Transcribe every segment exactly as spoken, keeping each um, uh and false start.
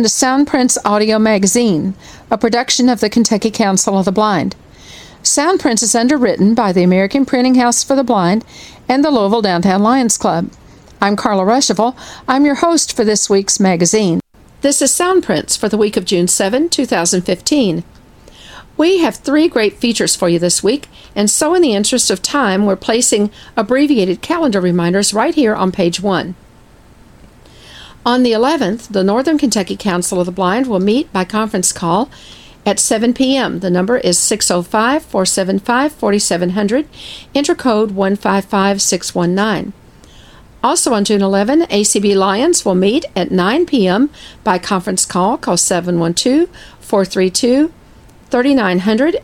Welcome to Soundprints Audio Magazine, a production of the Kentucky Council of the Blind. Soundprints is underwritten by the American Printing House for the Blind and the Louisville Downtown Lions Club. I'm Carla Ruschival. I'm your host for this week's magazine. This is Soundprints for the week of June seventh, two thousand fifteen. We have three great features for you this week, and so in the interest of time, we're placing abbreviated calendar reminders right here on page one. On the eleventh, the Northern Kentucky Council of the Blind will meet by conference call at seven p.m. The number is six oh five, four seven five, four seven zero zero, intercode one five five six one nine. Also on June eleventh, A C B Lions will meet at nine p.m. by conference call, call seven one two, four three two, three nine zero zero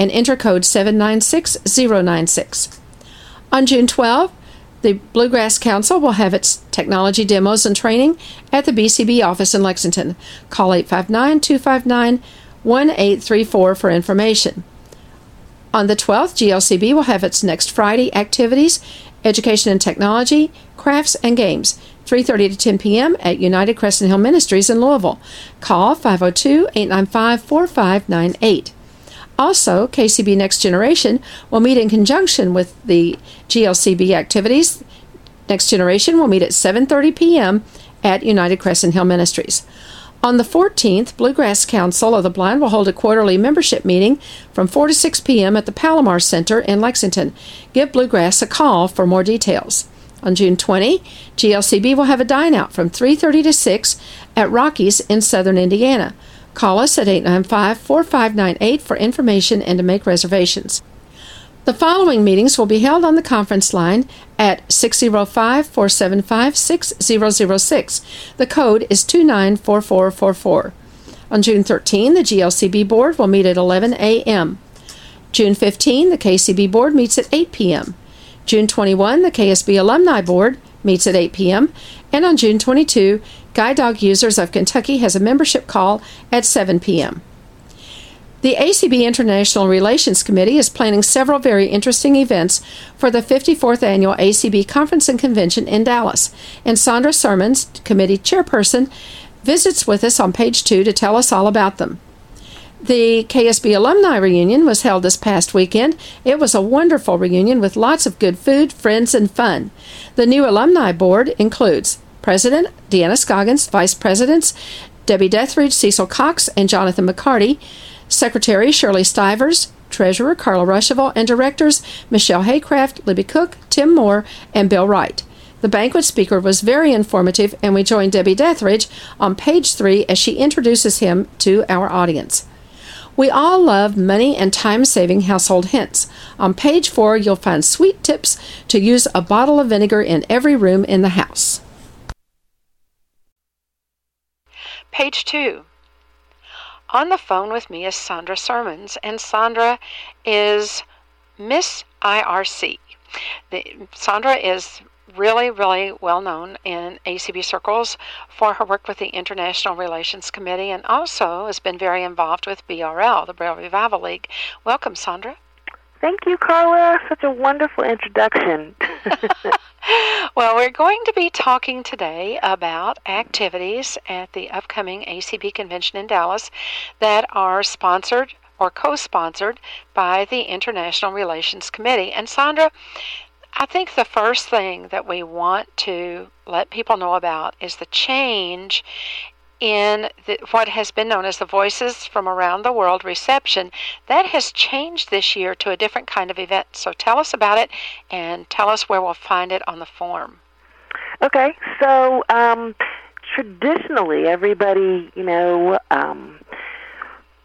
and intercode seven nine six zero nine six. On June twelfth, the Bluegrass Council will have its technology demos and training at the B C B office in Lexington. Call eight five nine, two five nine, one eight three four for information. On the twelfth, G L C B will have its next Friday activities, Education and Technology, Crafts and Games, three thirty to ten p.m. at United Crescent Hill Ministries in Louisville. Call five oh two, eight nine five, four five nine eight. Also, K C B Next Generation will meet in conjunction with the G L C B activities. Next Generation will meet at seven thirty p.m. at United Crescent Hill Ministries. On the fourteenth, Bluegrass Council of the Blind will hold a quarterly membership meeting from four to six p.m. at the Palomar Center in Lexington. Give Bluegrass a call for more details. On June twentieth, G L C B will have a dine-out from three thirty to six at Rockies in southern Indiana. Call us at eight nine five, four five nine eight for information and to make reservations. The following meetings will be held on the conference line at six oh five, four seven five, six zero zero six. The code is two nine four four four four. On June thirteenth, the G L C B Board will meet at eleven a.m. June fifteenth, the K C B Board meets at eight p.m. June twenty-first, the K S B Alumni Board meets at eight p.m. And on June twenty-second, Guide Dog Users of Kentucky has a membership call at seven p.m. The A C B International Relations Committee is planning several very interesting events for the fifty-fourth Annual A C B Conference and Convention in Dallas, and Sandra Sermons, committee chairperson, visits with us on page two to tell us all about them. The K S B Alumni Reunion was held this past weekend. It was a wonderful reunion with lots of good food, friends, and fun. The new Alumni Board includes President Deanna Scoggins, Vice Presidents Debbie Dethridge, Cecil Cox, and Jonathan McCarty, Secretary Shirley Stivers, Treasurer Carla Ruschival, and Directors Michelle Haycraft, Libby Cook, Tim Moore, and Bill Wright. The banquet speaker was very informative, and we join Debbie Dethridge on page three as she introduces him to our audience. We all love money and time-saving household hints. On page four, you'll find sweet tips to use a bottle of vinegar in every room in the house. Page two. On the phone with me is Sandra Sermons, and Sandra is Miss I R C. The, Sandra is really, really well known in A C B circles for her work with the International Relations Committee, and also has been very involved with B R L, the Braille Revival League. Welcome, Sandra. Thank you, Carla. Such a wonderful introduction. Well, we're going to be talking today about activities at the upcoming A C B convention in Dallas that are sponsored or co-sponsored by the International Relations Committee. And Sandra, I think the first thing that we want to let people know about is the change in the, what has been known as the Voices from Around the World reception. That has changed this year to a different kind of event. So tell us about it and tell us where we'll find it on the form. Okay, so um, traditionally everybody, you know, um,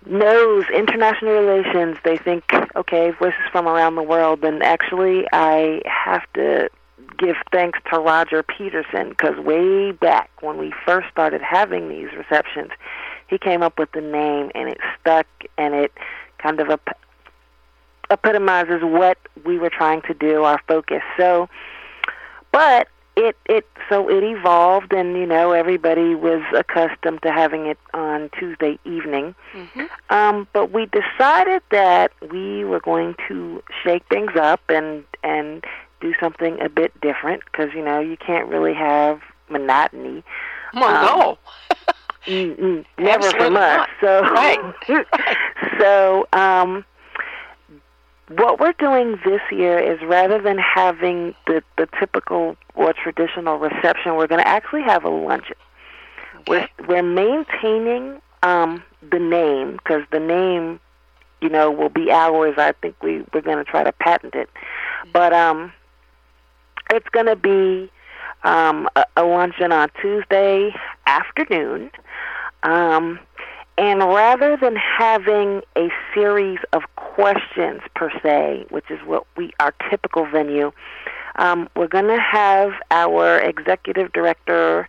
knows international relations. They think, okay, Voices from Around the World, and actually I have to give thanks to Roger Peterson, because way back when we first started having these receptions, he came up with the name, and it stuck, and it kind of ep- epitomizes what we were trying to do, our focus. So, but it it so it evolved, and you know everybody was accustomed to having it on Tuesday evening. Mm-hmm. Um, but we decided that we were going to shake things up and and. do something a bit different, because you know you can't really have monotony. Oh, um, no. Mm-mm, never from us. So, right. right. so um, what we're doing this year is rather than having the, the typical or traditional reception, we're going to actually have a luncheon. Okay. We're, we're maintaining um, the name because the name, you know, will be ours. I think we, we're going to try to patent it. But um, it's going to be um, a, a luncheon on Tuesday afternoon. Um, and rather than having a series of questions per se, which is what we our typical venue, um, we're going to have our executive director,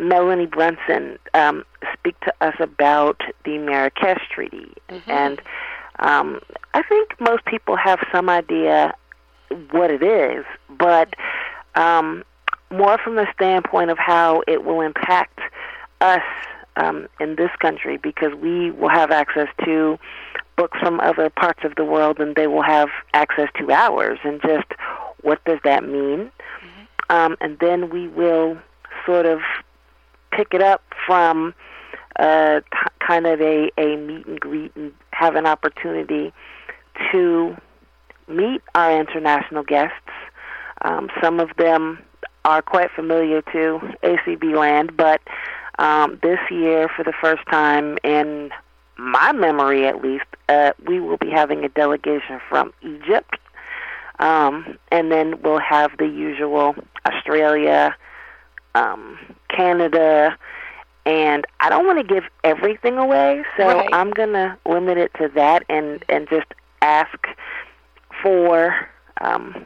Melanie Brunson, um, speak to us about the Marrakesh Treaty. Mm-hmm. And um, I think most people have some idea what it is, but um, more from the standpoint of how it will impact us um, in this country, because we will have access to books from other parts of the world and they will have access to ours, and just what does that mean? Mm-hmm. Um, and then we will sort of pick it up from uh, t- kind of a, a meet and greet and have an opportunity to meet our international guests. Um, some of them are quite familiar to A C B land, but um, this year, for the first time in my memory at least, uh, we will be having a delegation from Egypt, um, and then we'll have the usual Australia, Um, Canada, and I don't want to give everything away, so right. I'm going to limit it to that and, and just ask for um,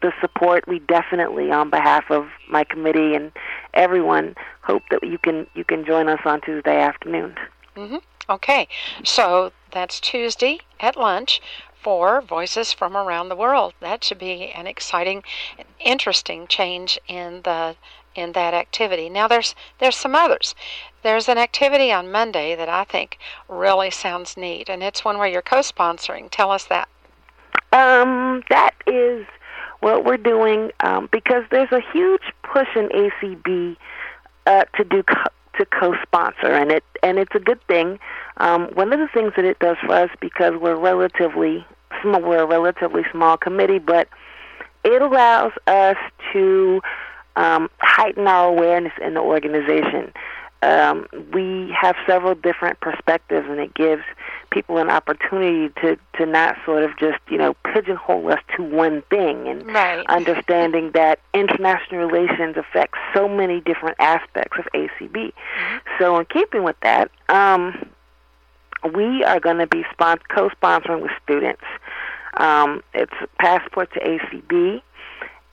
the support. We definitely, on behalf of my committee and everyone, hope that you can you can join us on Tuesday afternoon. Mm-hmm. Okay, so that's Tuesday at lunch for voices from around the world. That should be an exciting, interesting change in the in that activity. Now there's there's some others. There's an activity on Monday that I think really sounds neat, and it's one where you're co-sponsoring. Tell us that. Um, that is what we're doing um, because there's a huge push in A C B uh, to do co- to co-sponsor, and it and it's a good thing. Um, one of the things that it does for us, because we're relatively small, we're a relatively small committee, but it allows us to Um, heighten our awareness in the organization. Um, we have several different perspectives, and it gives people an opportunity to, to not sort of just, you know, pigeonhole us to one thing, and right. understanding that international relations affects so many different aspects of A C B. Mm-hmm. So in keeping with that, um, we are going to be spon- co-sponsoring with students. Um, it's Passport to A C B,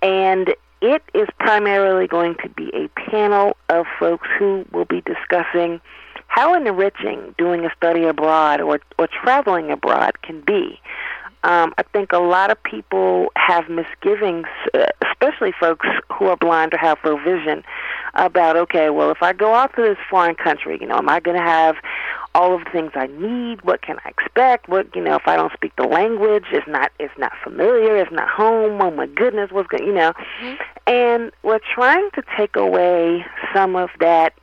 and it is primarily going to be a panel of folks who will be discussing how enriching doing a study abroad or, or traveling abroad can be. Um, I think a lot of people have misgivings, especially folks who are blind or have low vision, about, okay, well, if I go off to this foreign country, you know, am I going to have all of the things I need? What can I expect? What, you know, if I don't speak the language, it's not it's not familiar, it's not home. Oh my goodness, what's going, you know? Mm-hmm. And we're trying to take away some of that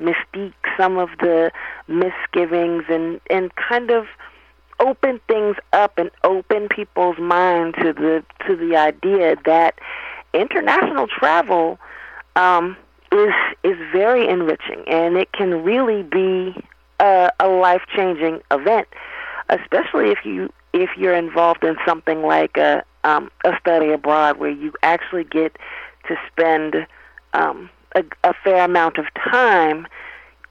mystique, some of the misgivings, and, and kind of open things up and open people's mind to the to the idea that international travel um, is is very enriching, and it can really be A, a life-changing event, especially if you if you're involved in something like a um, a study abroad, where you actually get to spend um, a, a fair amount of time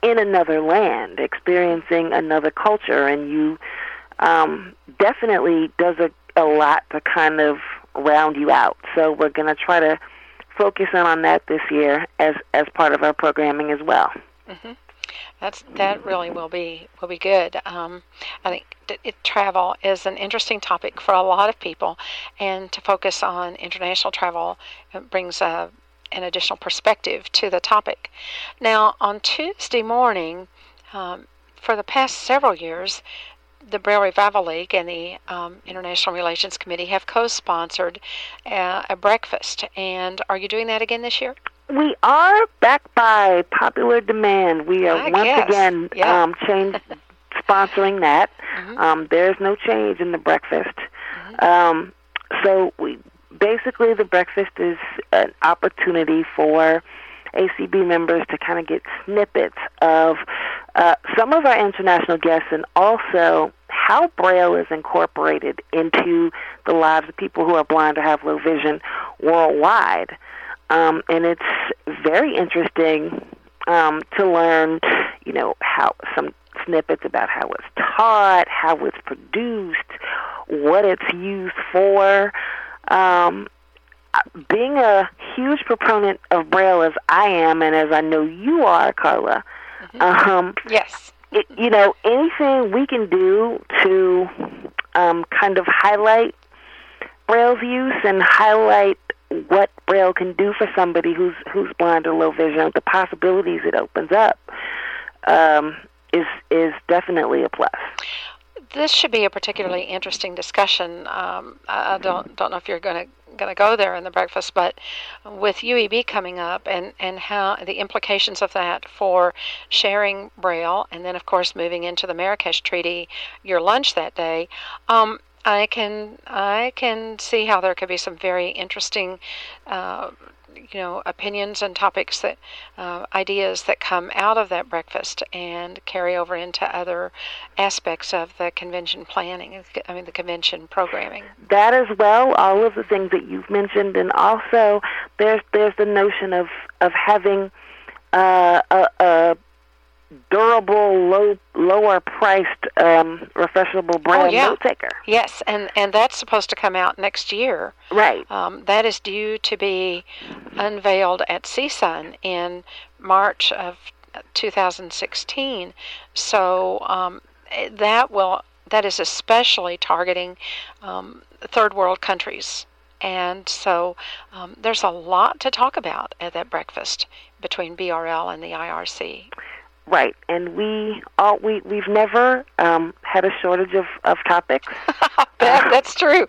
in another land, experiencing another culture, and you um, definitely does a, a lot to kind of round you out. So we're going to try to focus in on that this year as as part of our programming as well. Mm-hmm. That's that really will be will be good. Um, I think it, it, travel is an interesting topic for a lot of people, and to focus on international travel brings a, an additional perspective to the topic. Now, on Tuesday morning, um, for the past several years, the Braille Revival League and the um, International Relations Committee have co-sponsored uh, a breakfast. And are you doing that again this year? We are back by popular demand. We are I once guess. again yeah. um, change, sponsoring that. Mm-hmm. Um, there's no change in the breakfast. Mm-hmm. Um, so we basically the breakfast is an opportunity for A C B members to kind of get snippets of uh, some of our international guests and also how Braille is incorporated into the lives of people who are blind or have low vision worldwide. Um, and it's very interesting um, to learn, you know, how some snippets about how it's taught, how it's produced, what it's used for. Um, being a huge proponent of Braille as I am, and as I know you are, Carla. Mm-hmm. Um, yes. It, you know, anything we can do to um, kind of highlight Braille's use and highlight what Braille can do for somebody who's who's blind or low vision, the possibilities it opens up, um, is is definitely a plus. This should be a particularly interesting discussion. Um, I, I don't don't know if you're going to going to go there in the breakfast, but with U E B coming up and, and how the implications of that for sharing Braille, and then of course moving into the Marrakesh Treaty, your lunch that day. Um, I can I can see how there could be some very interesting, uh, you know, opinions and topics that uh, ideas that come out of that breakfast and carry over into other aspects of the convention planning. I mean, the convention programming. That as well, all of the things that you've mentioned, and also there's there's the notion of of having uh, a. a durable, low, lower-priced, um, refreshable Braille oh, yeah. note taker. Yes, and, and that's supposed to come out next year. Right. Um, that is due to be unveiled at C S U N in March of two thousand sixteen. So um, that will that is especially targeting um, third world countries. And so um, there's a lot to talk about at that breakfast between B R L and the I R C. Right, and we all we we've never um, had a shortage of, of topics. that, that's true.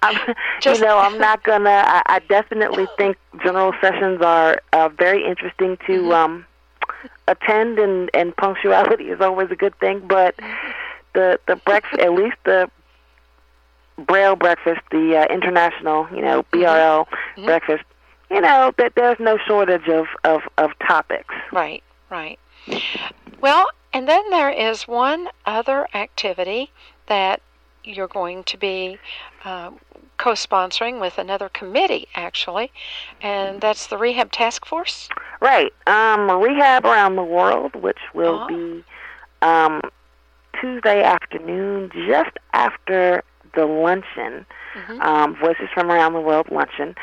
I'm, Just, you know, I'm not gonna. I, I definitely think general sessions are uh, very interesting to mm-hmm. um, attend, and, and punctuality is always a good thing. But the the breakfast, at least the Braille breakfast, the uh, international, you know, B R L mm-hmm. breakfast, you know, that there's no shortage of, of, of topics. Right, right. Well, and then there is one other activity that you're going to be uh, co-sponsoring with another committee, actually, and that's the Rehab Task Force? Right. Um, Rehab Around the World, which will uh-huh. be um, Tuesday afternoon, just after the luncheon, mm-hmm. um, Voices from Around the World luncheon,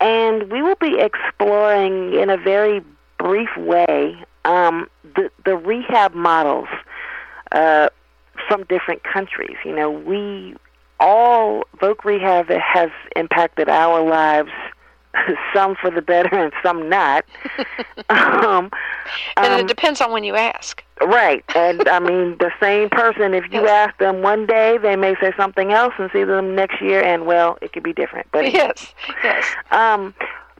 and we will be exploring in a very brief way Um, the, the rehab models uh, from different countries. You know, we all, voc rehab has impacted our lives, some for the better and some not. um, and it um, depends on when you ask. Right. And, I mean, the same person, if you yes. ask them one day, they may say something else and see them next year, and, well, it could be different. But Yes, yes. Um,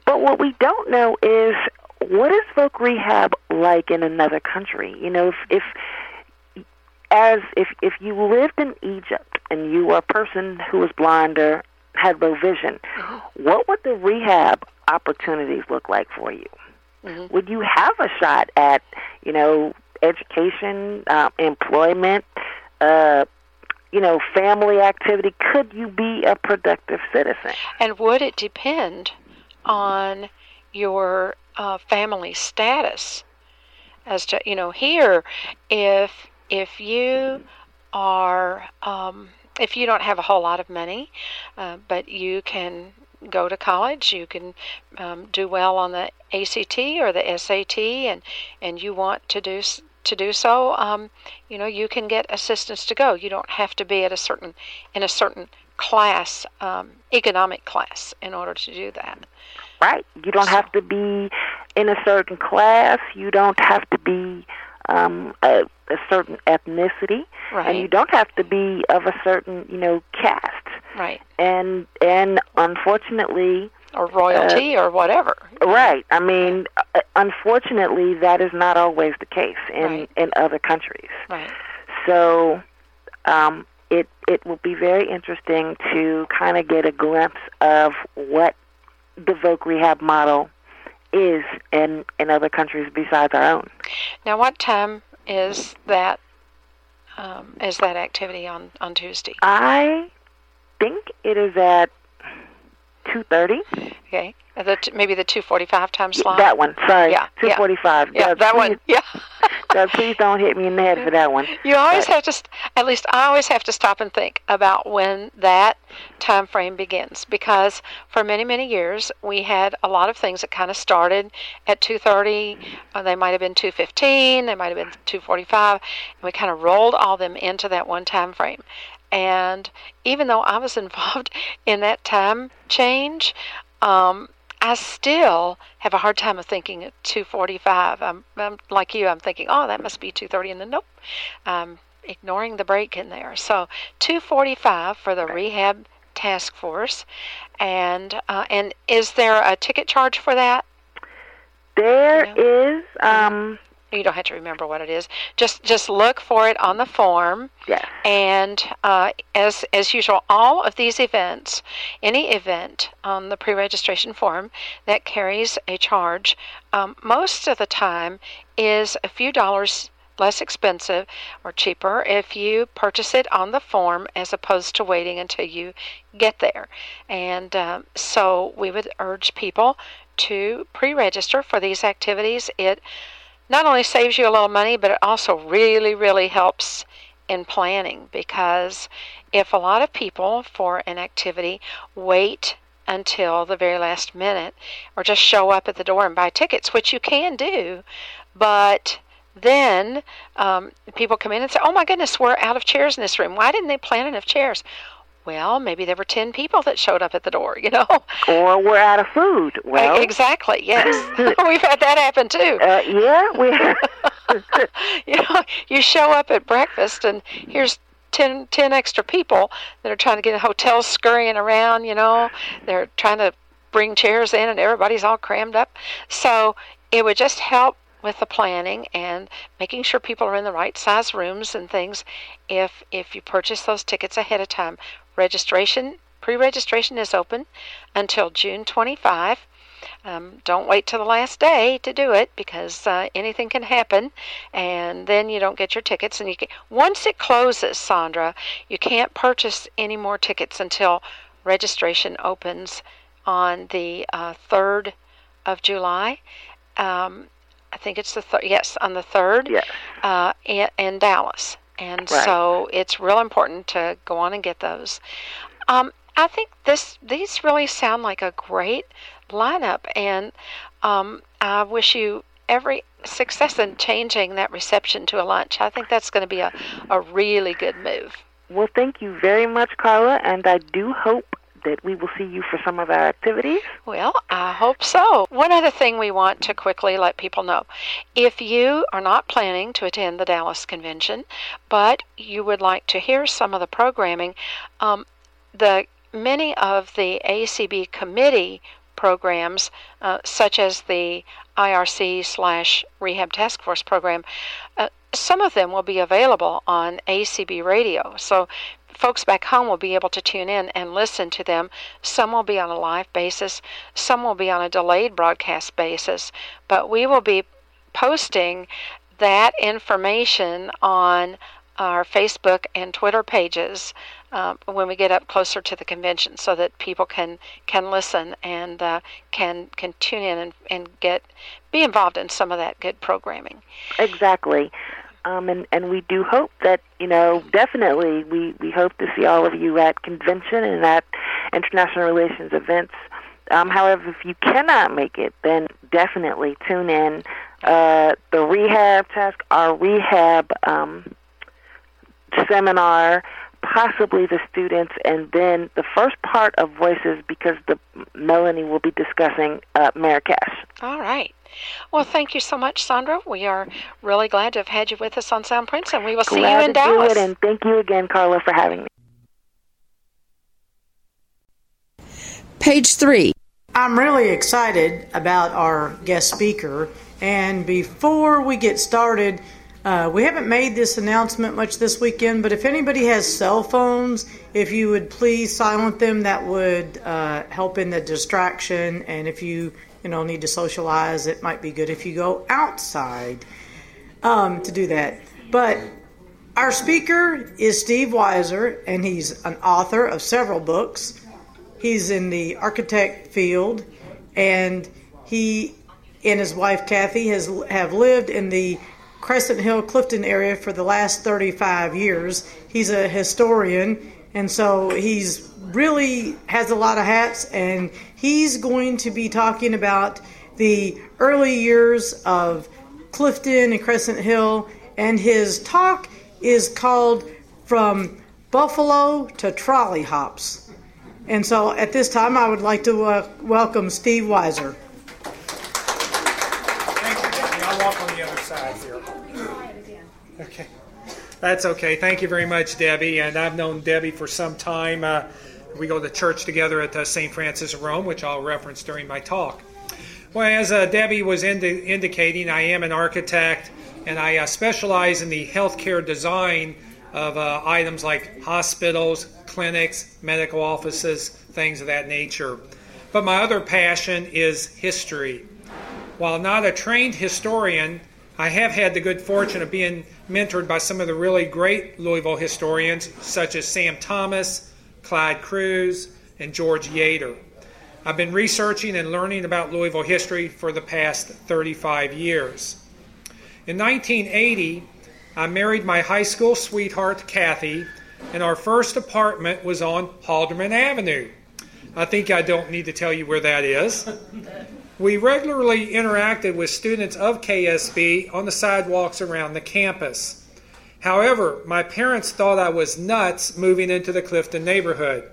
but what we don't know is, what is voc rehab like in another country? You know, if, if as if if you lived in Egypt and you were a person who was blind or had low vision, mm-hmm. what would the rehab opportunities look like for you? Mm-hmm. Would you have a shot at, you know, education, uh, employment, uh, you know, family activity? Could you be a productive citizen? And would it depend on your Uh, family status, as to, you know, here, if if you are um, if you don't have a whole lot of money, uh, but you can go to college, you can um, do well on the A C T or the S A T, and and you want to do to do so, um, you know, you can get assistance to go. You don't have to be at a certain in a certain class, um, economic class, in order to do that. Right. You don't have to be in a certain class. You don't have to be um, a, a certain ethnicity. Right. And you don't have to be of a certain, you know, caste. Right. And and unfortunately, or royalty uh, or whatever. Right. I mean, unfortunately, that is not always the case in, right. in other countries. Right. So um, it it will be very interesting to kind of get a glimpse of what the voc rehab model is in, in other countries besides our own. Now, what time is that um, is that activity on, on Tuesday? I think it is at two thirty. Okay. The t- maybe the two forty-five time slot? That one, sorry. Yeah. two forty-five. Yeah, yeah that please, one. Yeah. God, please don't hit me in the head for that one. You always but. have to, st- at least I always have to stop and think about when that time frame begins, because for many, many years we had a lot of things that kind of started at two thirty. Uh, they might have been two fifteen. They might have been two forty-five. And we kind of rolled all them into that one time frame. And even though I was involved in that time change, um, I still have a hard time of thinking at two forty-five. I'm, I'm like you, I'm thinking, oh, that must be two thirty, and then nope. I'm ignoring the break in there. So two forty-five for the Rehab Task Force. And uh, and is there a ticket charge for that? There you know? is. Um... You don't have to remember what it is. Just just look for it on the form. Yes. And uh, as as usual, all of these events, any event on the pre-registration form that carries a charge, um, most of the time is a few dollars less expensive or cheaper if you purchase it on the form as opposed to waiting until you get there. And um, so we would urge people to pre-register for these activities. It not only saves you a little money, but it also really, really helps in planning, because if a lot of people for an activity wait until the very last minute or just show up at the door and buy tickets, which you can do, but then um, people come in and say, oh my goodness, we're out of chairs in this room. Why didn't they plan enough chairs? Well, maybe there were ten people that showed up at the door, you know. Or we're out of food. Well, exactly, yes. We've had that happen, too. Uh, yeah. We you know, you show up at breakfast, and here's ten, ten extra people that are trying to get in hotels, scurrying around, you know. They're trying to bring chairs in, and everybody's all crammed up. So it would just help with the planning and making sure people are in the right size rooms and things if if you purchase those tickets ahead of time. Registration, pre-registration is open until June twenty-fifth. Um, don't wait till the last day to do it, because uh, anything can happen, and then you don't get your tickets. And you can, once it closes, Sandra, you can't purchase any more tickets until registration opens on the uh, third of July. Um, I think it's the third. Yes, on the third. Yes. Uh, in, in Dallas. And right. So it's real important to go on and get those. Um, I think this these really sound like a great lineup, and um, I wish you every success in changing that reception to a lunch. I think that's going to be a, a really good move. Well, thank you very much, Carla, and I do hope that we will see you for some of our activities. Well, I hope so. One other thing we want to quickly let people know. If you are not planning to attend the Dallas convention, but you would like to hear some of the programming, um, the many of the A C B committee programs, uh, such as the I R C slash Rehab Task Force program, uh, some of them will be available on A C B radio. So folks back home will be able to tune in and listen to them. Some will be on a live basis. Some will be on a delayed broadcast basis. But we will be posting that information on our Facebook and Twitter pages uh, when we get up closer to the convention, so that people can, can listen and uh, can can tune in and, and get be involved in some of that good programming. Exactly. Um, and, and we do hope that, you know, definitely we, we hope to see all of you at convention and at international relations events. Um, however, if you cannot make it, then definitely tune in. Uh, the rehab task, our rehab um, seminar, possibly the students, and then the first part of Voices, because the Melanie will be discussing uh, Marrakesh. All right. Well, thank you so much, Sandra. We are really glad to have had you with us on Soundprints, and we will see glad you in to Dallas. Do it, and thank you again, Carla, for having me. Page three. I'm really excited about our guest speaker. And before we get started, uh, we haven't made this announcement much this weekend, but if anybody has cell phones, if you would please silent them, that would uh, help in the distraction. And if you, you know, need to socialize, it might be good if you go outside um, to do that. But our speaker is Steve Wiser, and he's an author of several books. He's in the architect field, and he and his wife, Kathy, has have lived in the Crescent Hill, Clifton area for the last thirty-five years. He's a historian, and so he's really has a lot of hats, and he's going to be talking about the early years of Clifton and Crescent Hill, and his talk is called From Buffalo to Trolley Hops. And so at this time, I would like to uh, welcome Steve Wiser. Thank you, Kathy. I'll walk on the other side here. Okay. That's okay. Thank you very much, Debbie. And I've known Debbie for some time. Uh, we go to church together at uh, Saint Francis of Rome, which I'll reference during my talk. Well, as uh, Debbie was indi- indicating, I am an architect, and I uh, specialize in the healthcare design of uh, items like hospitals, clinics, medical offices, things of that nature. But my other passion is history. While not a trained historian, I have had the good fortune of being mentored by some of the really great Louisville historians, such as Sam Thomas, Clyde Cruz, and George Yater. I've been researching and learning about Louisville history for the past thirty-five years. In nineteen eighty, I married my high school sweetheart, Kathy, and our first apartment was on Haldeman Avenue. I think I don't need to tell you where that is. We regularly interacted with students of K S B on the sidewalks around the campus. However, my parents thought I was nuts moving into the Clifton neighborhood.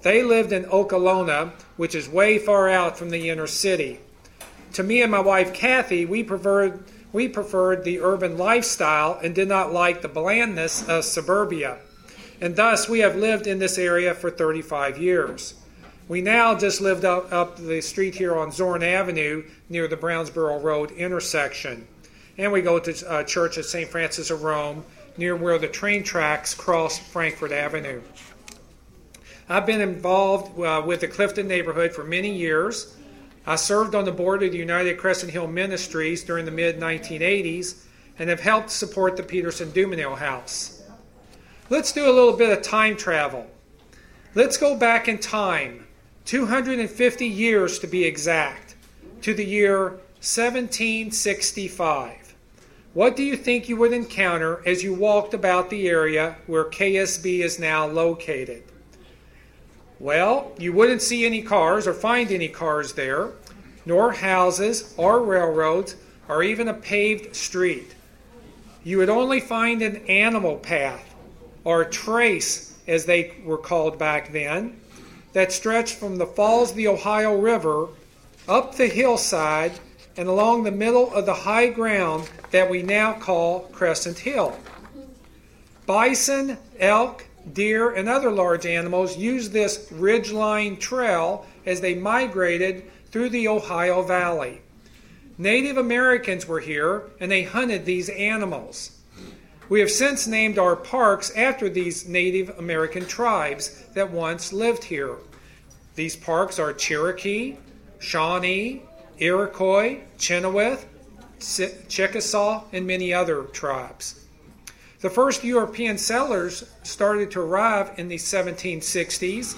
They lived in Okolona, which is way far out from the inner city. To me and my wife, Kathy, we preferred We preferred the urban lifestyle and did not like the blandness of suburbia. And thus, we have lived in this area for thirty-five years. We now just lived up, up the street here on Zorn Avenue near the Brownsboro Road intersection. And we go to uh, church at Saint Francis of Rome near where the train tracks cross Frankfort Avenue. I've been involved uh, with the Clifton neighborhood for many years. I served on the board of the United Crescent Hill Ministries during the mid nineteen eighties and have helped support the Peterson-Dumanil House. Let's do a little bit of time travel. Let's go back in time, two hundred fifty years to be exact, to the year seventeen sixty-five. What do you think you would encounter as you walked about the area where K S B is now located? Well, you wouldn't see any cars or find any cars there, nor houses or railroads or even a paved street. You would only find an animal path, or trace as they were called back then, that stretched from the Falls of the Ohio River up the hillside and along the middle of the high ground that we now call Crescent Hill. Bison, elk, deer, and other large animals used this ridgeline trail as they migrated through the Ohio Valley. Native Americans were here, and they hunted these animals. We have since named our parks after these Native American tribes that once lived here. These parks are Cherokee, Shawnee, Iroquois, Chenoweth, Chickasaw, and many other tribes. The first European settlers started to arrive in the seventeen sixties,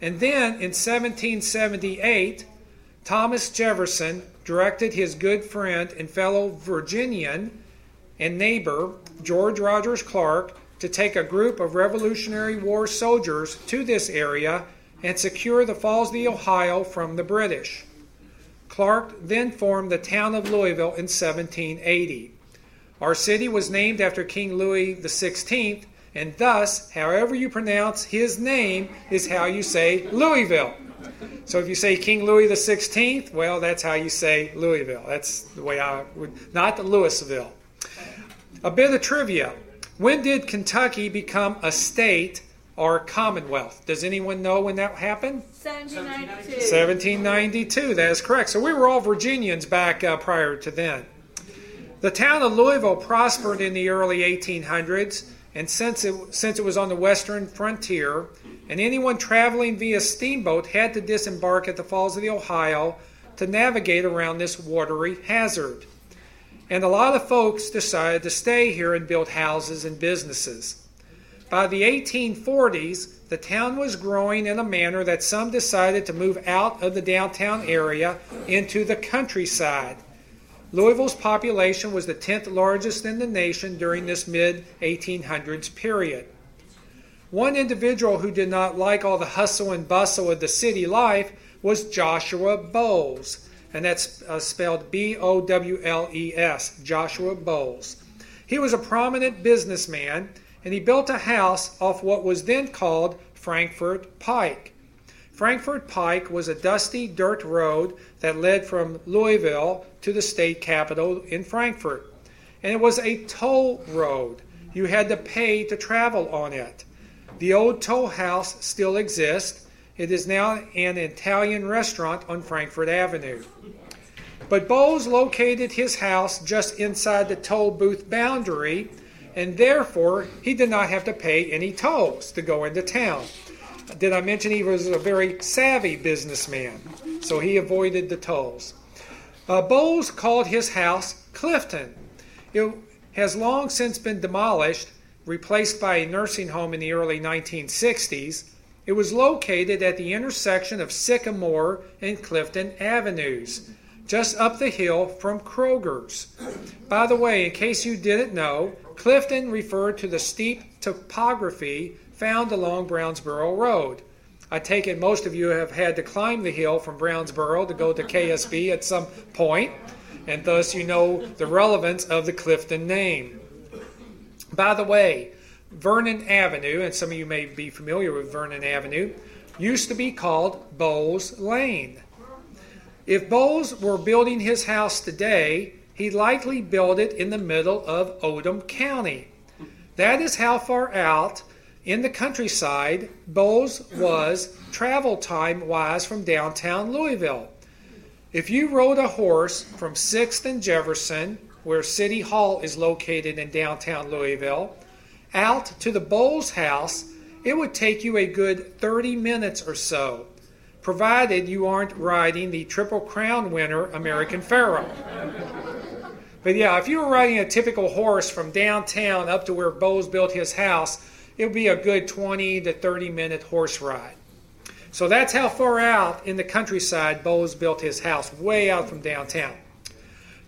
and then in seventeen seventy-eight, Thomas Jefferson directed his good friend and fellow Virginian and neighbor, George Rogers Clark, to take a group of Revolutionary War soldiers to this area and secure the Falls of the Ohio from the British. Clark then formed the town of Louisville in seventeen eighty. Our city was named after King Louis the sixteenth, and thus, however you pronounce his name is how you say Louisville. So if you say King Louis the sixteenth, well, that's how you say Louisville. That's the way I would, not Louisville. A bit of trivia. When did Kentucky become a state or Commonwealth. Does anyone know when that happened? seventeen ninety-two. seventeen ninety-two, that is correct. So we were all Virginians back uh, prior to then. The town of Louisville prospered in the early eighteen hundreds, and since it, since it was on the western frontier, and anyone traveling via steamboat had to disembark at the Falls of the Ohio to navigate around this watery hazard. And a lot of folks decided to stay here and build houses and businesses. By the eighteen forties, the town was growing in a manner that some decided to move out of the downtown area into the countryside. Louisville's population was the tenth largest in the nation during this mid eighteen hundreds period. One individual who did not like all the hustle and bustle of the city life was Joshua Bowles, and that's uh, spelled B O W L E S, Joshua Bowles. He was a prominent businessman, and he built a house off what was then called Frankfort Pike. Frankfort Pike was a dusty dirt road that led from Louisville to the state capitol in Frankfort. And it was a toll road. You had to pay to travel on it. The old toll house still exists. It is now an Italian restaurant on Frankfort Avenue. But Bowles located his house just inside the toll booth boundary, and therefore he did not have to pay any tolls to go into town. Did I mention he was a very savvy businessman? So he avoided the tolls. Uh, Bowles called his house Clifton. It has long since been demolished, replaced by a nursing home in the early nineteen sixties. It was located at the intersection of Sycamore and Clifton Avenues, just up the hill from Kroger's. By the way, in case you didn't know, Clifton referred to the steep topography found along Brownsboro Road. I take it most of you have had to climb the hill from Brownsboro to go to K S B at some point, and thus you know the relevance of the Clifton name. By the way, Vernon Avenue, and some of you may be familiar with Vernon Avenue, used to be called Bowles Lane. If Bowles were building his house today, he likely built it in the middle of Oldham County. That is how far out in the countryside Bowles was travel time-wise from downtown Louisville. If you rode a horse from sixth and Jefferson, where City Hall is located in downtown Louisville, out to the Bowles house, it would take you a good thirty minutes or so, provided you aren't riding the Triple Crown winner American Pharaoh. But yeah, if you were riding a typical horse from downtown up to where Bowles built his house, it would be a good twenty to thirty minute horse ride. So that's how far out in the countryside Bowles built his house, way out from downtown.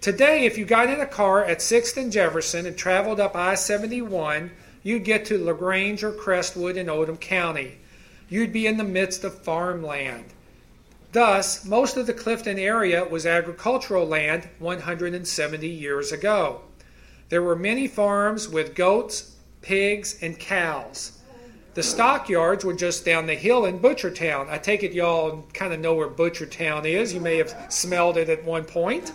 Today, if you got in a car at sixth and Jefferson and traveled up I seventy-one, you'd get to LaGrange or Crestwood in Oldham County. You'd be in the midst of farmland. Thus, most of the Clifton area was agricultural land one hundred seventy years ago. There were many farms with goats, pigs, and cows. The stockyards were just down the hill in Butchertown. I take it y'all kind of know where Butchertown is. You may have smelled it at one point.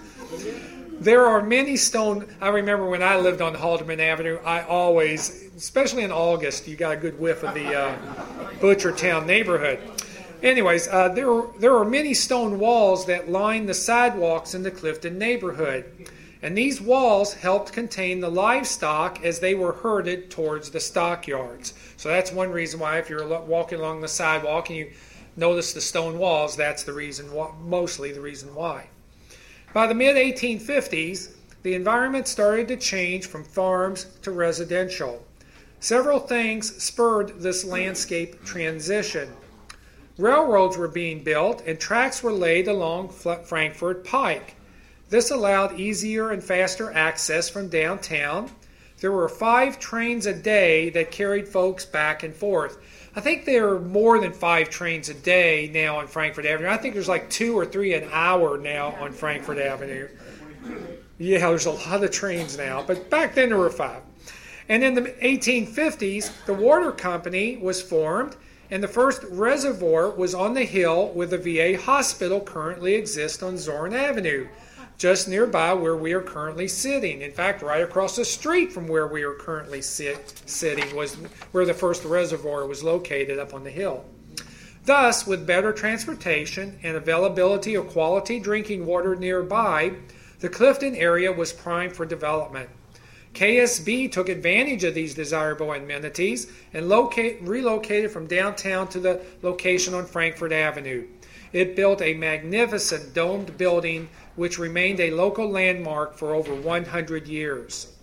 There are many stone... I remember when I lived on Haldeman Avenue, I always, especially in August, you got a good whiff of the uh, Butchertown neighborhood. Anyways, uh, there, there are many stone walls that line the sidewalks in the Clifton neighborhood. And these walls helped contain the livestock as they were herded towards the stockyards. So that's one reason why if you're walking along the sidewalk and you notice the stone walls, that's the reason why, mostly the reason why. By the mid eighteen fifties, the environment started to change from farms to residential. Several things spurred this landscape transition. Railroads were being built and tracks were laid along Frankfort Pike. This allowed easier and faster access from downtown. There were five trains a day that carried folks back and forth. I think there are more than five trains a day now on Frankfort Avenue. I think there's like two or three an hour now on Frankfort Avenue. Yeah, there's a lot of trains now, but back then there were five. And in the eighteen fifties, the water company was formed, and the first reservoir was on the hill where the V A hospital currently exists on Zorn Avenue, just nearby where we are currently sitting. In fact, right across the street from where we are currently sit, sitting was where the first reservoir was located up on the hill. Thus, with better transportation and availability of quality drinking water nearby, the Clifton area was primed for development. K S B took advantage of these desirable amenities and locate, relocated from downtown to the location on Frankfort Avenue. It built a magnificent domed building which remained a local landmark for over one hundred years.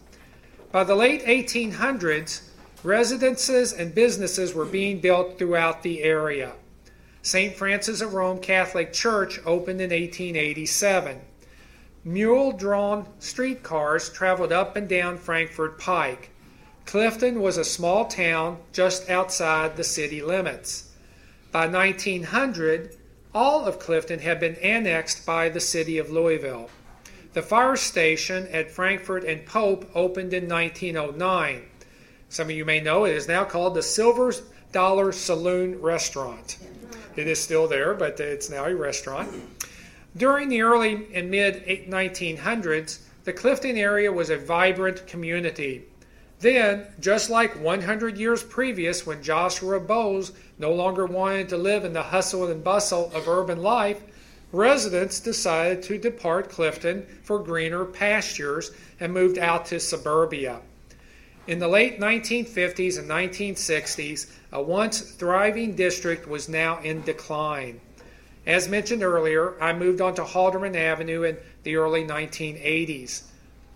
By the late eighteen hundreds, residences and businesses were being built throughout the area. Saint Francis of Rome Catholic Church opened in eighteen eighty-seven. Mule-drawn streetcars traveled up and down Frankfort Pike. Clifton was a small town just outside the city limits. By nineteen hundred, all of Clifton had been annexed by the city of Louisville. The fire station at Frankfort and Pope opened in nineteen oh nine. Some of you may know it is now called the Silver Dollar Saloon Restaurant. It is still there, but it's now a restaurant. During the early and mid-nineteen hundreds, the Clifton area was a vibrant community. Then, just like one hundred years previous when Joshua Bowles no longer wanted to live in the hustle and bustle of urban life, residents decided to depart Clifton for greener pastures and moved out to suburbia. In the late nineteen fifties and nineteen sixties, a once thriving district was now in decline. As mentioned earlier, I moved on to Haldeman Avenue in the early nineteen eighties.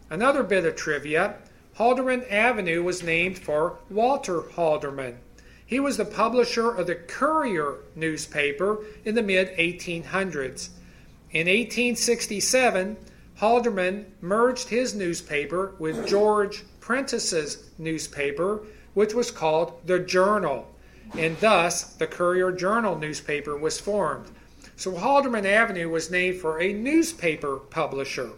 Another bit of trivia, Haldeman Avenue was named for Walter Haldeman. He was the publisher of the Courier newspaper in the mid eighteen hundreds. In eighteen sixty-seven, Haldeman merged his newspaper with George Prentice's newspaper, which was called the Journal, and thus the Courier Journal newspaper was formed. So Haldeman Avenue was named for a newspaper publisher.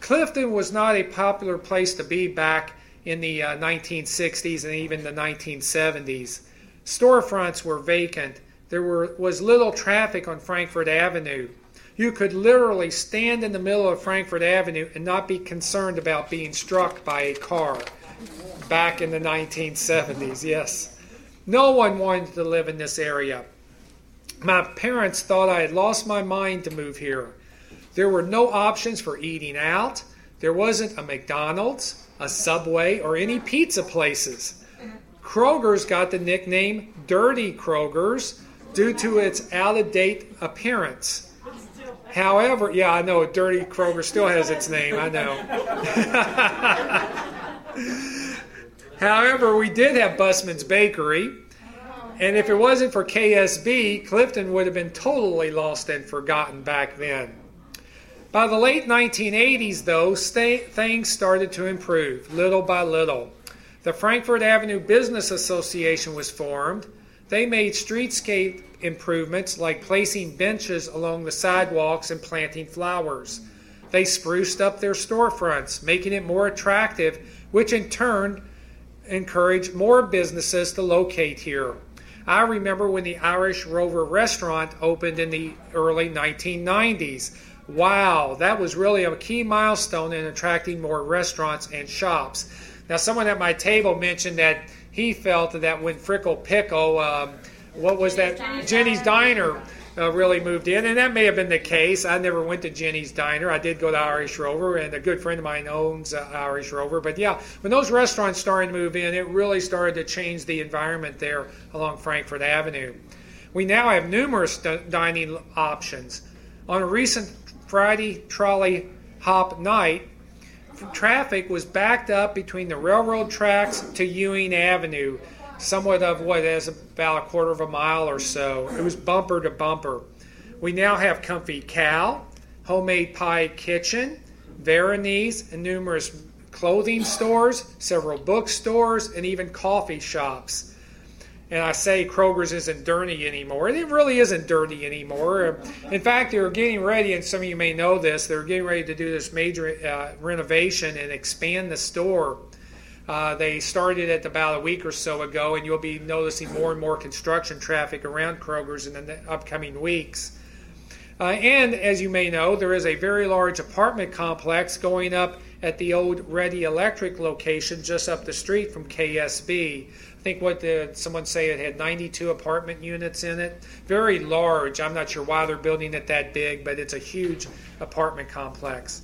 Clifton was not a popular place to be back in the uh, nineteen sixties and even the nineteen seventies. Storefronts were vacant. There were, was little traffic on Frankfort Avenue. You could literally stand in the middle of Frankfort Avenue and not be concerned about being struck by a car back in the nineteen seventies, yes. No one wanted to live in this area. My parents thought I had lost my mind to move here. There were no options for eating out. There wasn't a McDonald's, a Subway, or any pizza places. Kroger's got the nickname Dirty Kroger's due to its out-of-date appearance. However, yeah, I know, Dirty Kroger still has its name, I know. However, we did have Busman's Bakery. And if it wasn't for K S B, Clifton would have been totally lost and forgotten back then. By the late nineteen eighties, though, st- things started to improve, little by little. The Frankfort Avenue Business Association was formed. They made streetscape improvements like placing benches along the sidewalks and planting flowers. They spruced up their storefronts, making it more attractive, which in turn encouraged more businesses to locate here. I remember when the Irish Rover restaurant opened in the early nineteen nineties. Wow, that was really a key milestone in attracting more restaurants and shops. Now, someone at my table mentioned that he felt that when Frickle Pickle, um, what was that, Jenny's Diner uh, really moved in, and that may have been the case. I never went to Jenny's Diner. I did go to Irish Rover, and a good friend of mine owns uh, Irish Rover. But yeah, when those restaurants started to move in, it really started to change the environment there along Frankfort Avenue. We now have numerous d- dining options. On a recent Friday trolley hop night, traffic was backed up between the railroad tracks to Ewing Avenue, somewhat of what is about a quarter of a mile or so. It was bumper to bumper. We now have Comfy Cow, Homemade Pie Kitchen, Veronese, and numerous clothing stores, several bookstores, and even coffee shops. And I say Kroger's isn't dirty anymore. It really isn't dirty anymore. In fact, they were getting ready, and some of you may know this, they were getting ready to do this major uh, renovation and expand the store. Uh, they started at about a week or so ago, and you'll be noticing more and more construction traffic around Kroger's in the upcoming weeks. Uh, and as you may know, there is a very large apartment complex going up at the old Ready Electric location just up the street from K S B. I think what did someone say, it had ninety-two apartment units in it. Very large. I'm not sure why they're building it that big, but it's a huge apartment complex.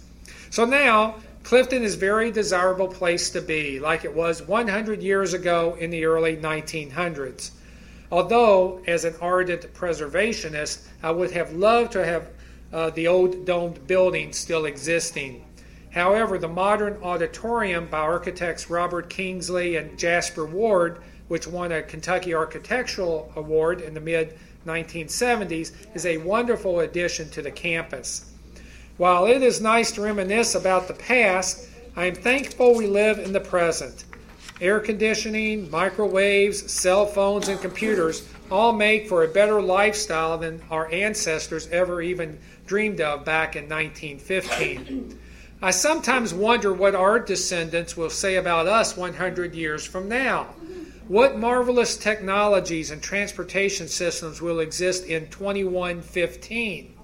So now, Clifton is a very desirable place to be, like it was one hundred years ago in the early nineteen hundreds. Although, as an ardent preservationist, I would have loved to have uh, the old domed building still existing. However, the modern auditorium by architects Robert Kingsley and Jasper Ward, which won a Kentucky Architectural Award in the mid nineteen seventies, is a wonderful addition to the campus. While it is nice to reminisce about the past, I am thankful we live in the present. Air conditioning, microwaves, cell phones, and computers all make for a better lifestyle than our ancestors ever even dreamed of back in nineteen fifteen. I sometimes wonder what our descendants will say about us one hundred years from now. What marvelous technologies and transportation systems will exist in twenty-one fifteen?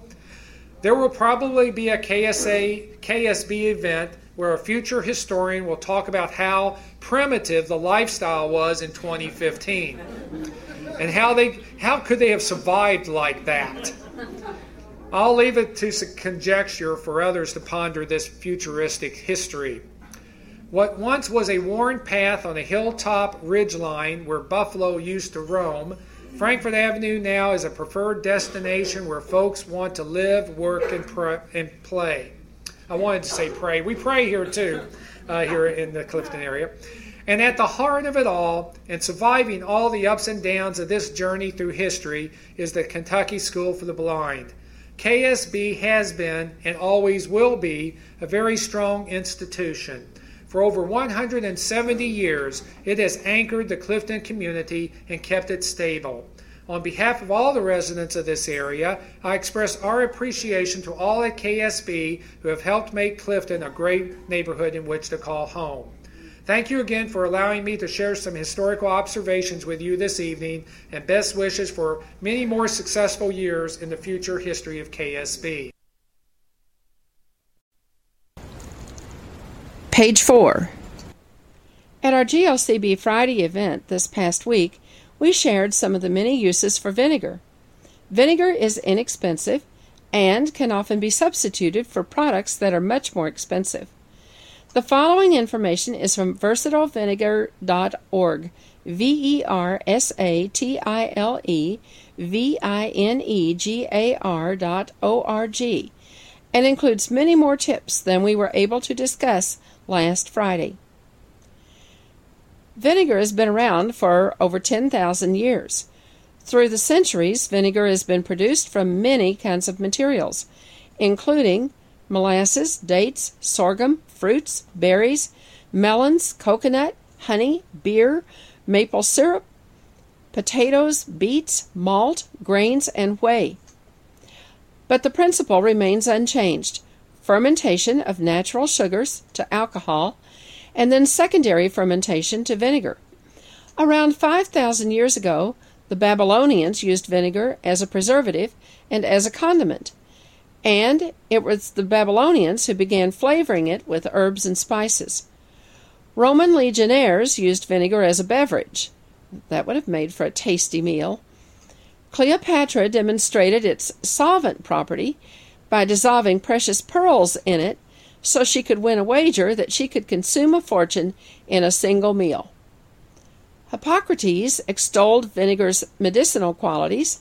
There will probably be a K S A, K S B event where a future historian will talk about how primitive the lifestyle was in twenty fifteen and how they how could they have survived like that. I'll leave it to conjecture for others to ponder this futuristic history. What once was a worn path on a hilltop ridgeline where buffalo used to roam, Frankfort Avenue now is a preferred destination where folks want to live, work, and, pr- and play. I wanted to say pray. We pray here too, uh, here in the Clifton area. And at the heart of it all, and surviving all the ups and downs of this journey through history, is the Kentucky School for the Blind. K S B has been, and always will be, a very strong institution. For over one hundred seventy years, it has anchored the Clifton community and kept it stable. On behalf of all the residents of this area, I express our appreciation to all at K S B who have helped make Clifton a great neighborhood in which to call home. Thank you again for allowing me to share some historical observations with you this evening, and best wishes for many more successful years in the future history of K S B. Page four. At our G L C B Friday event this past week, we shared some of the many uses for vinegar. Vinegar is inexpensive and can often be substituted for products that are much more expensive. The following information is from versatile vinegar dot org, V E R S A T I L E V I N E G A R dot O R G, and includes many more tips than we were able to discuss last Friday. Vinegar has been around for over ten thousand years. Through the centuries, vinegar has been produced from many kinds of materials, including molasses, dates, sorghum, fruits, berries, melons, coconut, honey, beer, maple syrup, potatoes, beets, malt, grains, and whey. But the principle remains unchanged: fermentation of natural sugars to alcohol, and then secondary fermentation to vinegar. Around five thousand years ago, the Babylonians used vinegar as a preservative and as a condiment, and it was the Babylonians who began flavoring it with herbs and spices. Roman legionnaires used vinegar as a beverage. That would have made for a tasty meal. Cleopatra demonstrated its solvent property by dissolving precious pearls in it, so she could win a wager that she could consume a fortune in a single meal. Hippocrates extolled vinegar's medicinal qualities,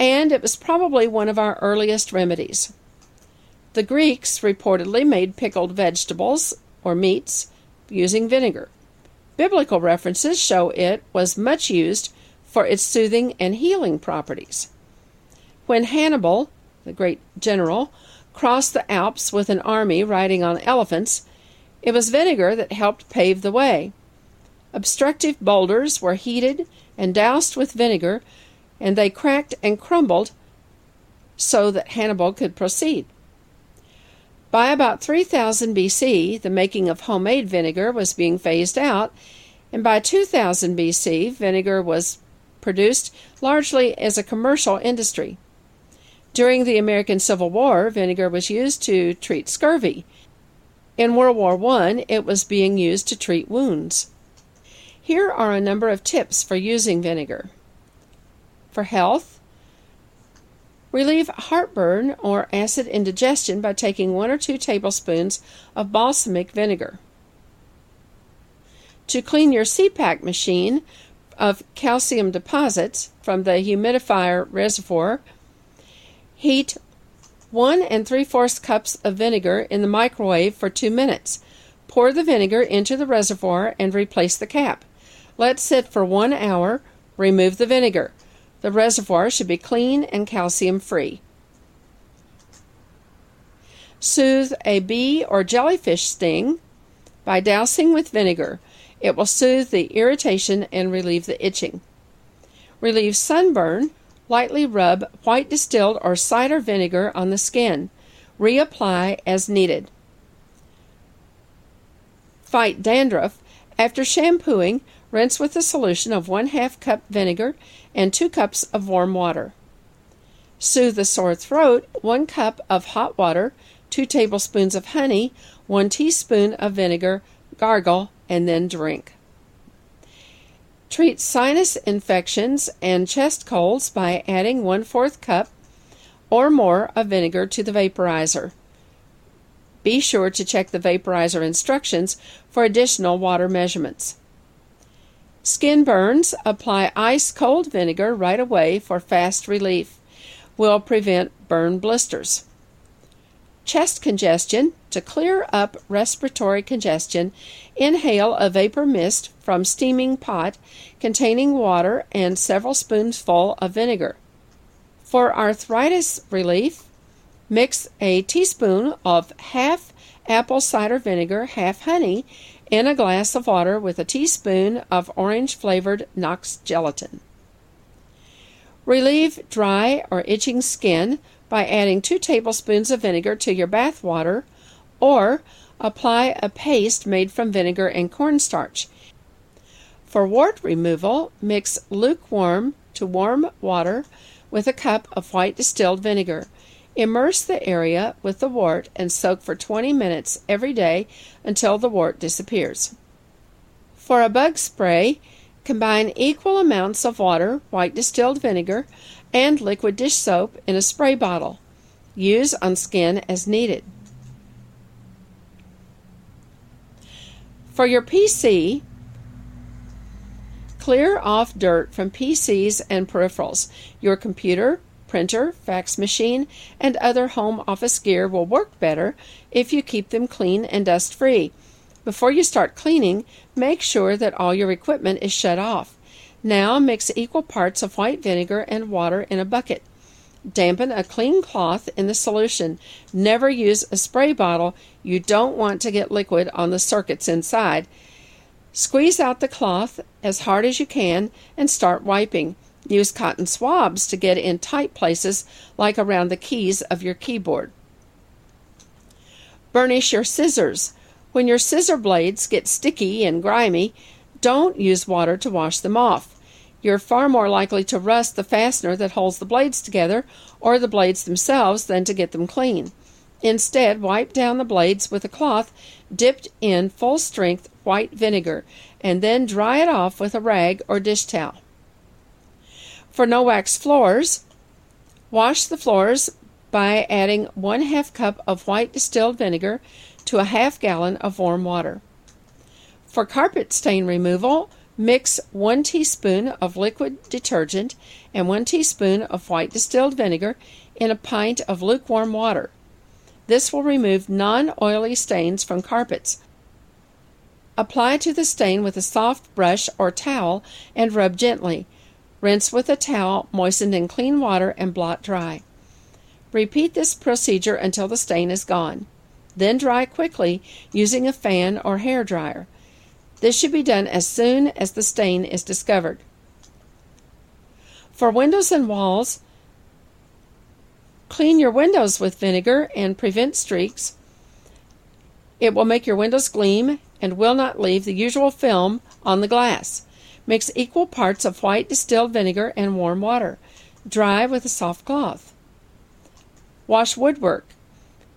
and it was probably one of our earliest remedies. The Greeks reportedly made pickled vegetables or meats using vinegar. Biblical references show it was much used for its soothing and healing properties. When Hannibal, the great general, crossed the Alps with an army riding on elephants, it was vinegar that helped pave the way. Obstructive boulders were heated and doused with vinegar, and they cracked and crumbled so that Hannibal could proceed. By about three thousand B C, the making of homemade vinegar was being phased out, and by two thousand B C, vinegar was produced largely as a commercial industry. During the American Civil War, vinegar was used to treat scurvy. In World War One, it was being used to treat wounds. Here are a number of tips for using vinegar. For health, relieve heartburn or acid indigestion by taking one or two tablespoons of balsamic vinegar. To clean your C PAC machine of calcium deposits from the humidifier reservoir, heat one and three-fourths cups of vinegar in the microwave for two minutes. Pour the vinegar into the reservoir and replace the cap. Let sit for one hour. Remove the vinegar. The reservoir should be clean and calcium-free. Soothe a bee or jellyfish sting by dousing with vinegar. It will soothe the irritation and relieve the itching. Relieve sunburn. Lightly rub white distilled or cider vinegar on the skin. Reapply as needed. Fight dandruff. After shampooing, rinse with a solution of one half cup vinegar and two cups of warm water. Soothe a sore throat. One cup of hot water, two tablespoons of honey, one teaspoon of vinegar. Gargle and then drink. Treat sinus infections and chest colds by adding one-fourth cup or more of vinegar to the vaporizer. Be sure to check the vaporizer instructions for additional water measurements. Skin burns, apply ice-cold vinegar right away for fast relief. Will prevent burn blisters. Chest congestion. To clear up respiratory congestion, inhale a vapor mist from steaming pot containing water and several spoonsful of vinegar. For arthritis relief, mix a teaspoon of half apple cider vinegar, half honey, in a glass of water with a teaspoon of orange-flavored Knox gelatin. Relieve dry or itching skin by adding two tablespoons of vinegar to your bath water, or apply a paste made from vinegar and cornstarch. For wart removal, mix lukewarm to warm water with a cup of white distilled vinegar. Immerse the area with the wart and soak for twenty minutes every day until the wart disappears. For a bug spray, combine equal amounts of water, white distilled vinegar, and liquid dish soap in a spray bottle. Use on skin as needed. For your P C, clear off dirt from P Cs and peripherals. Your computer, printer, fax machine, and other home office gear will work better if you keep them clean and dust-free. Before you start cleaning, make sure that all your equipment is shut off. Now mix equal parts of white vinegar and water in a bucket. Dampen a clean cloth in the solution. Never use a spray bottle. You don't want to get liquid on the circuits inside. Squeeze out the cloth as hard as you can and start wiping. Use cotton swabs to get in tight places like around the keys of your keyboard. Burnish your scissors. When your scissor blades get sticky and grimy, don't use water to wash them off. You're far more likely to rust the fastener that holds the blades together or the blades themselves than to get them clean. Instead, wipe down the blades with a cloth dipped in full-strength white vinegar and then dry it off with a rag or dish towel. For no wax floors, wash the floors by adding one half cup of white distilled vinegar to a half gallon of warm water. For carpet stain removal, mix one teaspoon of liquid detergent and one teaspoon of white distilled vinegar in a pint of lukewarm water. This will remove non-oily stains from carpets. Apply to the stain with a soft brush or towel and rub gently. Rinse with a towel moistened in clean water and blot dry. Repeat this procedure until the stain is gone. Then dry quickly using a fan or hair dryer. This should be done as soon as the stain is discovered. For windows and walls, clean your windows with vinegar and prevent streaks. It will make your windows gleam and will not leave the usual film on the glass. Mix equal parts of white distilled vinegar and warm water. Dry with a soft cloth. wash woodwork.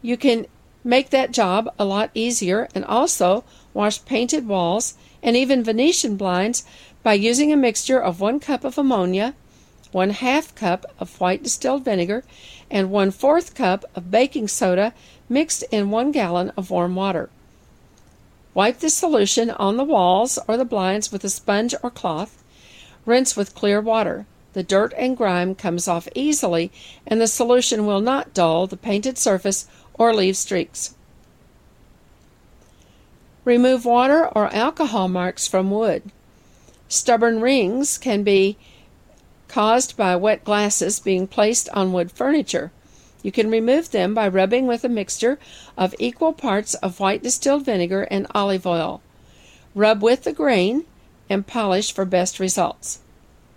You can make that job a lot easier and also wash painted walls and even Venetian blinds by using a mixture of one cup of ammonia, one half cup of white distilled vinegar, and one fourth cup of baking soda mixed in one gallon of warm water. Wipe the solution on the walls or the blinds with a sponge or cloth. Rinse with clear water. The dirt and grime comes off easily, and the solution will not dull the painted surface or leave streaks. Remove water or alcohol marks from wood. Stubborn rings can be caused by wet glasses being placed on wood furniture. You can remove them by rubbing with a mixture of equal parts of white distilled vinegar and olive oil. Rub with the grain and polish for best results.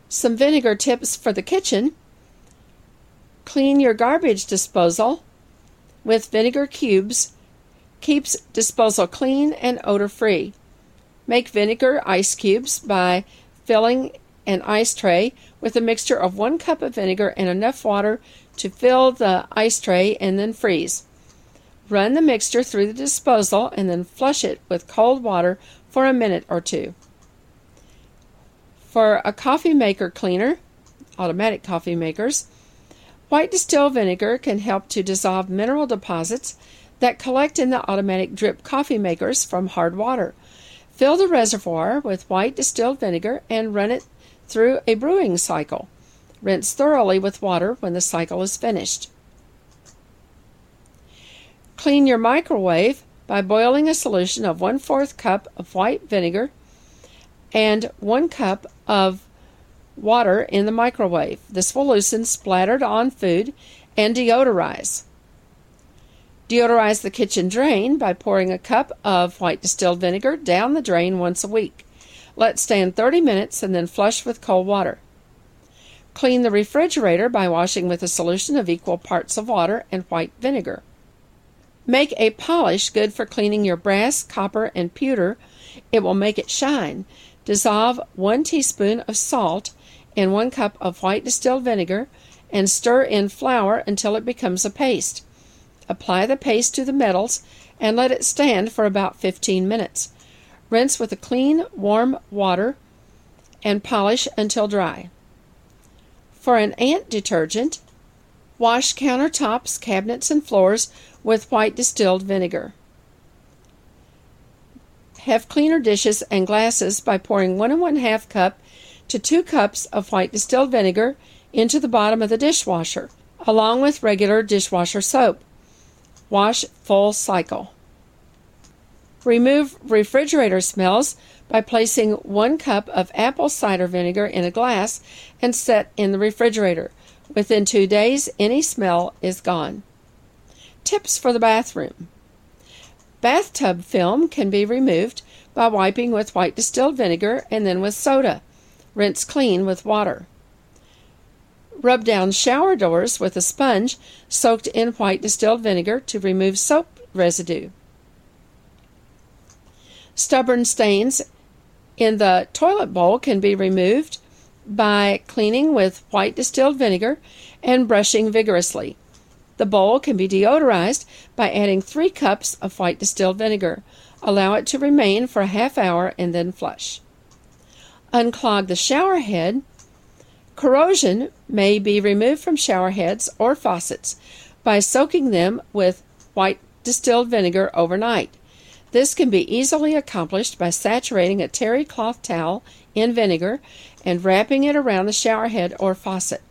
Some vinegar tips for the kitchen. Clean your garbage disposal with vinegar cubes. Keeps disposal clean and odor-free. Make vinegar ice cubes by filling an ice tray with a mixture of one cup of vinegar and enough water to fill the ice tray and then freeze. Run the mixture through the disposal and then flush it with cold water for a minute or two. For a coffee maker cleaner, automatic coffee makers, white distilled vinegar can help to dissolve mineral deposits that collect in the automatic drip coffee makers from hard water. Fill the reservoir with white distilled vinegar and run it through a brewing cycle. Rinse thoroughly with water when the cycle is finished. Clean your microwave by boiling a solution of one fourth cup of white vinegar and one cup of water in the microwave. This will loosen splattered on food and deodorize. Deodorize the kitchen drain by pouring a cup of white distilled vinegar down the drain once a week. Let stand thirty minutes and then flush with cold water. Clean the refrigerator by washing with a solution of equal parts of water and white vinegar. Make a polish good for cleaning your brass, copper, and pewter. It will make it shine. Dissolve one teaspoon of salt in one cup of white distilled vinegar and stir in flour until it becomes a paste. Apply the paste to the metals and let it stand for about fifteen minutes. Rinse with a clean, warm water and polish until dry. For an ant detergent, wash countertops, cabinets, and floors with white distilled vinegar. Have cleaner dishes and glasses by pouring one and one half cup to two cups of white distilled vinegar into the bottom of the dishwasher, along with regular dishwasher soap. Wash full cycle. Remove refrigerator smells by placing one cup of apple cider vinegar in a glass and set in the refrigerator. Within two days, any smell is gone. Tips for the bathroom. Bathtub film can be removed by wiping with white distilled vinegar and then with soda. Rinse clean with water. Rub down shower doors with a sponge soaked in white distilled vinegar to remove soap residue. Stubborn stains in the toilet bowl can be removed by cleaning with white distilled vinegar and brushing vigorously. The bowl can be deodorized by adding three cups of white distilled vinegar. Allow it to remain for a half hour and then flush. Unclog the shower head. Corrosion may be removed from shower heads or faucets by soaking them with white distilled vinegar overnight. This can be easily accomplished by saturating a terry cloth towel in vinegar and wrapping it around the shower head or faucet.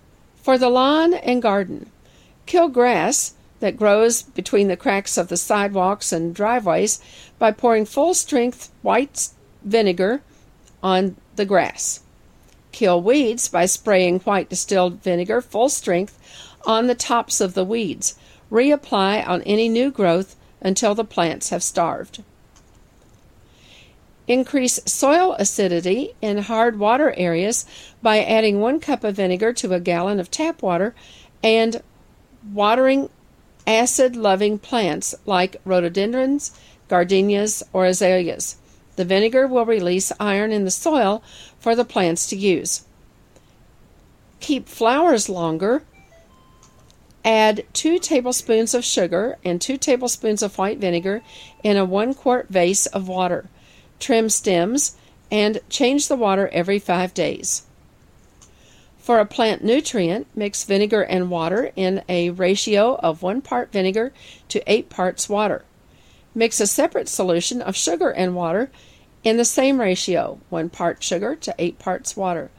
For the lawn and garden, kill grass that grows between the cracks of the sidewalks and driveways by pouring full-strength white vinegar on the grass. Kill weeds by spraying white distilled vinegar full strength on the tops of the weeds. Reapply on any new growth until the plants have starved. Increase soil acidity in hard water areas by adding one cup of vinegar to a gallon of tap water and watering acid-loving plants like rhododendrons, gardenias, or azaleas. The vinegar will release iron in the soil for the plants to use. Keep flowers longer Add two tablespoons of sugar and two tablespoons of white vinegar in a one-quart vase of water. Trim stems and change the water every five days. For a plant nutrient, mix vinegar and water in a ratio of one part vinegar to eight parts water. Mix a separate solution of sugar and water in the same ratio, one part sugar to eight parts water.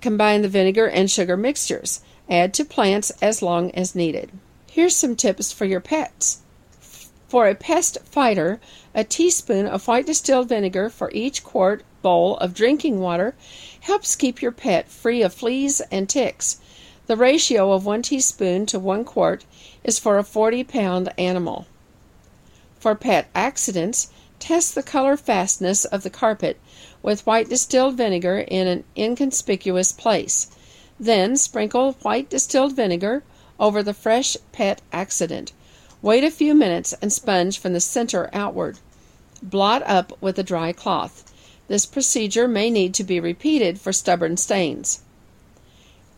Combine the vinegar and sugar mixtures. Add to plants as long as needed. Here's some tips for your pets. For a pest fighter, a teaspoon of white distilled vinegar for each quart bowl of drinking water helps keep your pet free of fleas and ticks. The ratio of one teaspoon to one quart is for a forty-pound animal. For pet accidents, test the color fastness of the carpet with white distilled vinegar in an inconspicuous place. Then sprinkle white distilled vinegar over the fresh pet accident. Wait a few minutes and sponge from the center outward. Blot up with a dry cloth. This procedure may need to be repeated for stubborn stains.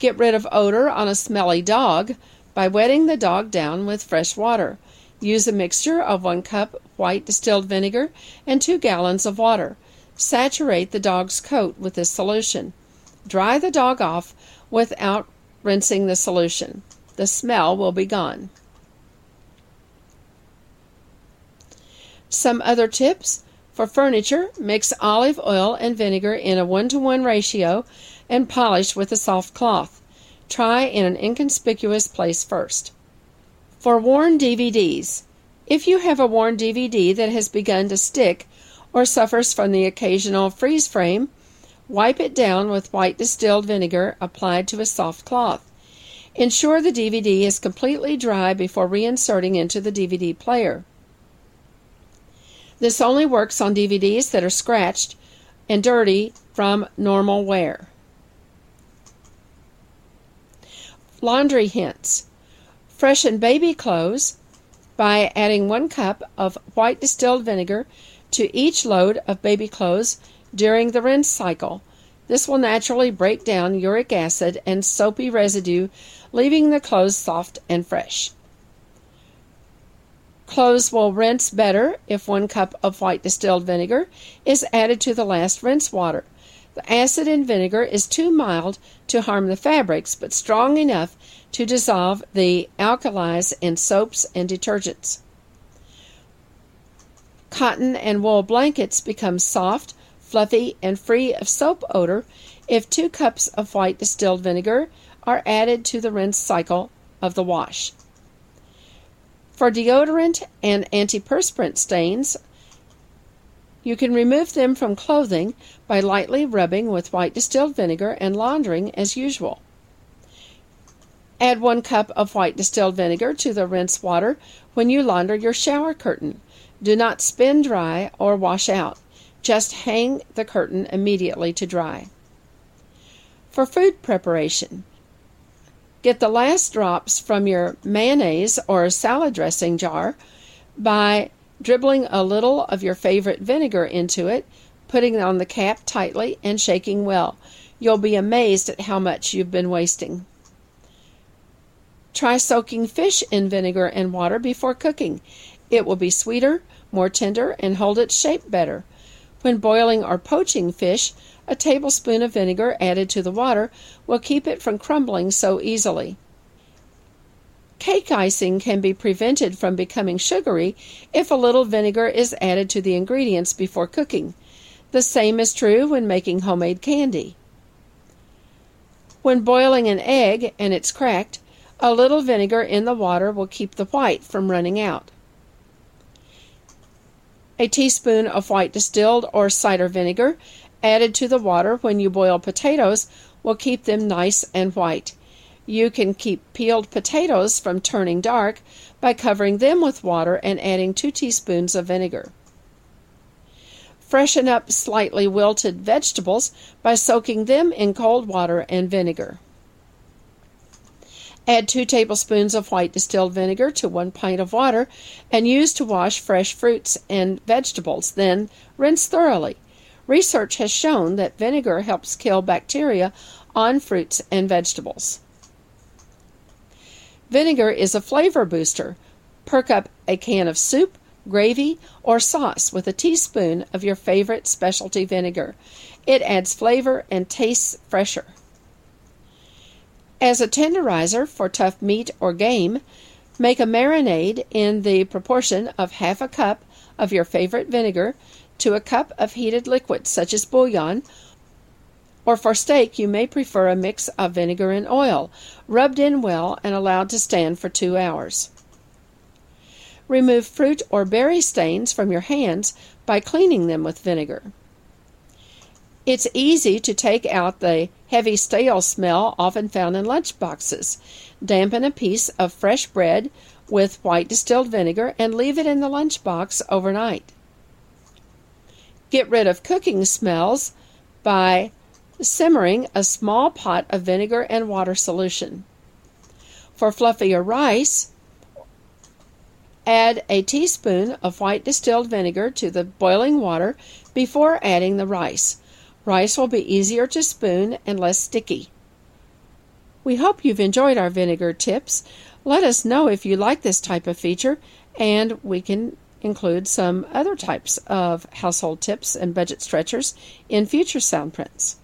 Get rid of odor on a smelly dog by wetting the dog down with fresh water. Use a mixture of one cup white distilled vinegar and two gallons of water. Saturate the dog's coat with this solution. Dry the dog off without rinsing the solution. The smell will be gone. Some other tips. For furniture, mix olive oil and vinegar in a one-to-one ratio and polish with a soft cloth. Try in an inconspicuous place first. For worn D V Ds, if you have a worn D V D that has begun to stick or suffers from the occasional freeze frame, wipe it down with white distilled vinegar applied to a soft cloth. Ensure the D V D is completely dry before reinserting into the D V D player. This only works on D V Ds that are scratched and dirty from normal wear. Laundry hints. Freshen baby clothes by adding one cup of white distilled vinegar to each load of baby clothes during the rinse cycle. This will naturally break down uric acid and soapy residue, leaving the clothes soft and fresh. Clothes will rinse better if one cup of white distilled vinegar is added to the last rinse water. The acid in vinegar is too mild to harm the fabrics, but strong enough to dissolve the alkalis in soaps and detergents. Cotton and wool blankets become soft, fluffy, and free of soap odor if two cups of white distilled vinegar are added to the rinse cycle of the wash. For deodorant and antiperspirant stains, you can remove them from clothing by lightly rubbing with white distilled vinegar and laundering as usual. Add one cup of white distilled vinegar to the rinse water when you launder your shower curtain. Do not spin dry or wash out. Just hang the curtain immediately to dry. For food preparation, get the last drops from your mayonnaise or salad dressing jar by dribbling a little of your favorite vinegar into it, putting on the cap tightly, and shaking well. You'll be amazed at how much you've been wasting. Try soaking fish in vinegar and water before cooking. It will be sweeter, more tender, and hold its shape better. When boiling or poaching fish, a tablespoon of vinegar added to the water will keep it from crumbling so easily. Cake icing can be prevented from becoming sugary if a little vinegar is added to the ingredients before cooking. The same is true when making homemade candy. When boiling an egg and it's cracked, a little vinegar in the water will keep the white from running out. A teaspoon of white distilled or cider vinegar added to the water when you boil potatoes will keep them nice and white. You can keep peeled potatoes from turning dark by covering them with water and adding two teaspoons of vinegar. Freshen up slightly wilted vegetables by soaking them in cold water and vinegar. Add two tablespoons of white distilled vinegar to one pint of water and use to wash fresh fruits and vegetables, then rinse thoroughly. Research has shown that vinegar helps kill bacteria on fruits and vegetables. Vinegar is a flavor booster. Perk up a can of soup, gravy, or sauce with a teaspoon of your favorite specialty vinegar. It adds flavor and tastes fresher. As a tenderizer for tough meat or game, make a marinade in the proportion of half a cup of your favorite vinegar to a cup of heated liquid such as bouillon, or for steak you may prefer a mix of vinegar and oil, rubbed in well and allowed to stand for two hours. Remove fruit or berry stains from your hands by cleaning them with vinegar. It's easy to take out the heavy stale smell often found in lunch boxes. Dampen a piece of fresh bread with white distilled vinegar and leave it in the lunch box overnight. Get rid of cooking smells by simmering a small pot of vinegar and water solution. For fluffier rice, add a teaspoon of white distilled vinegar to the boiling water before adding the rice. Rice will be easier to spoon and less sticky. We hope you've enjoyed our vinegar tips. Let us know if you like this type of feature, and we can include some other types of household tips and budget stretchers in future Soundprints.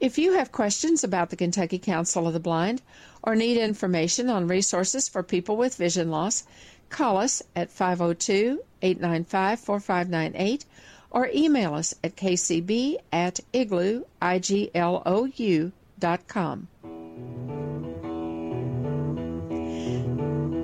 If you have questions about the Kentucky Council of the Blind or need information on resources for people with vision loss, call us at five oh two, eight nine five, four five nine eight or email us at kcb at igloo, I-G-L-O-U dot com.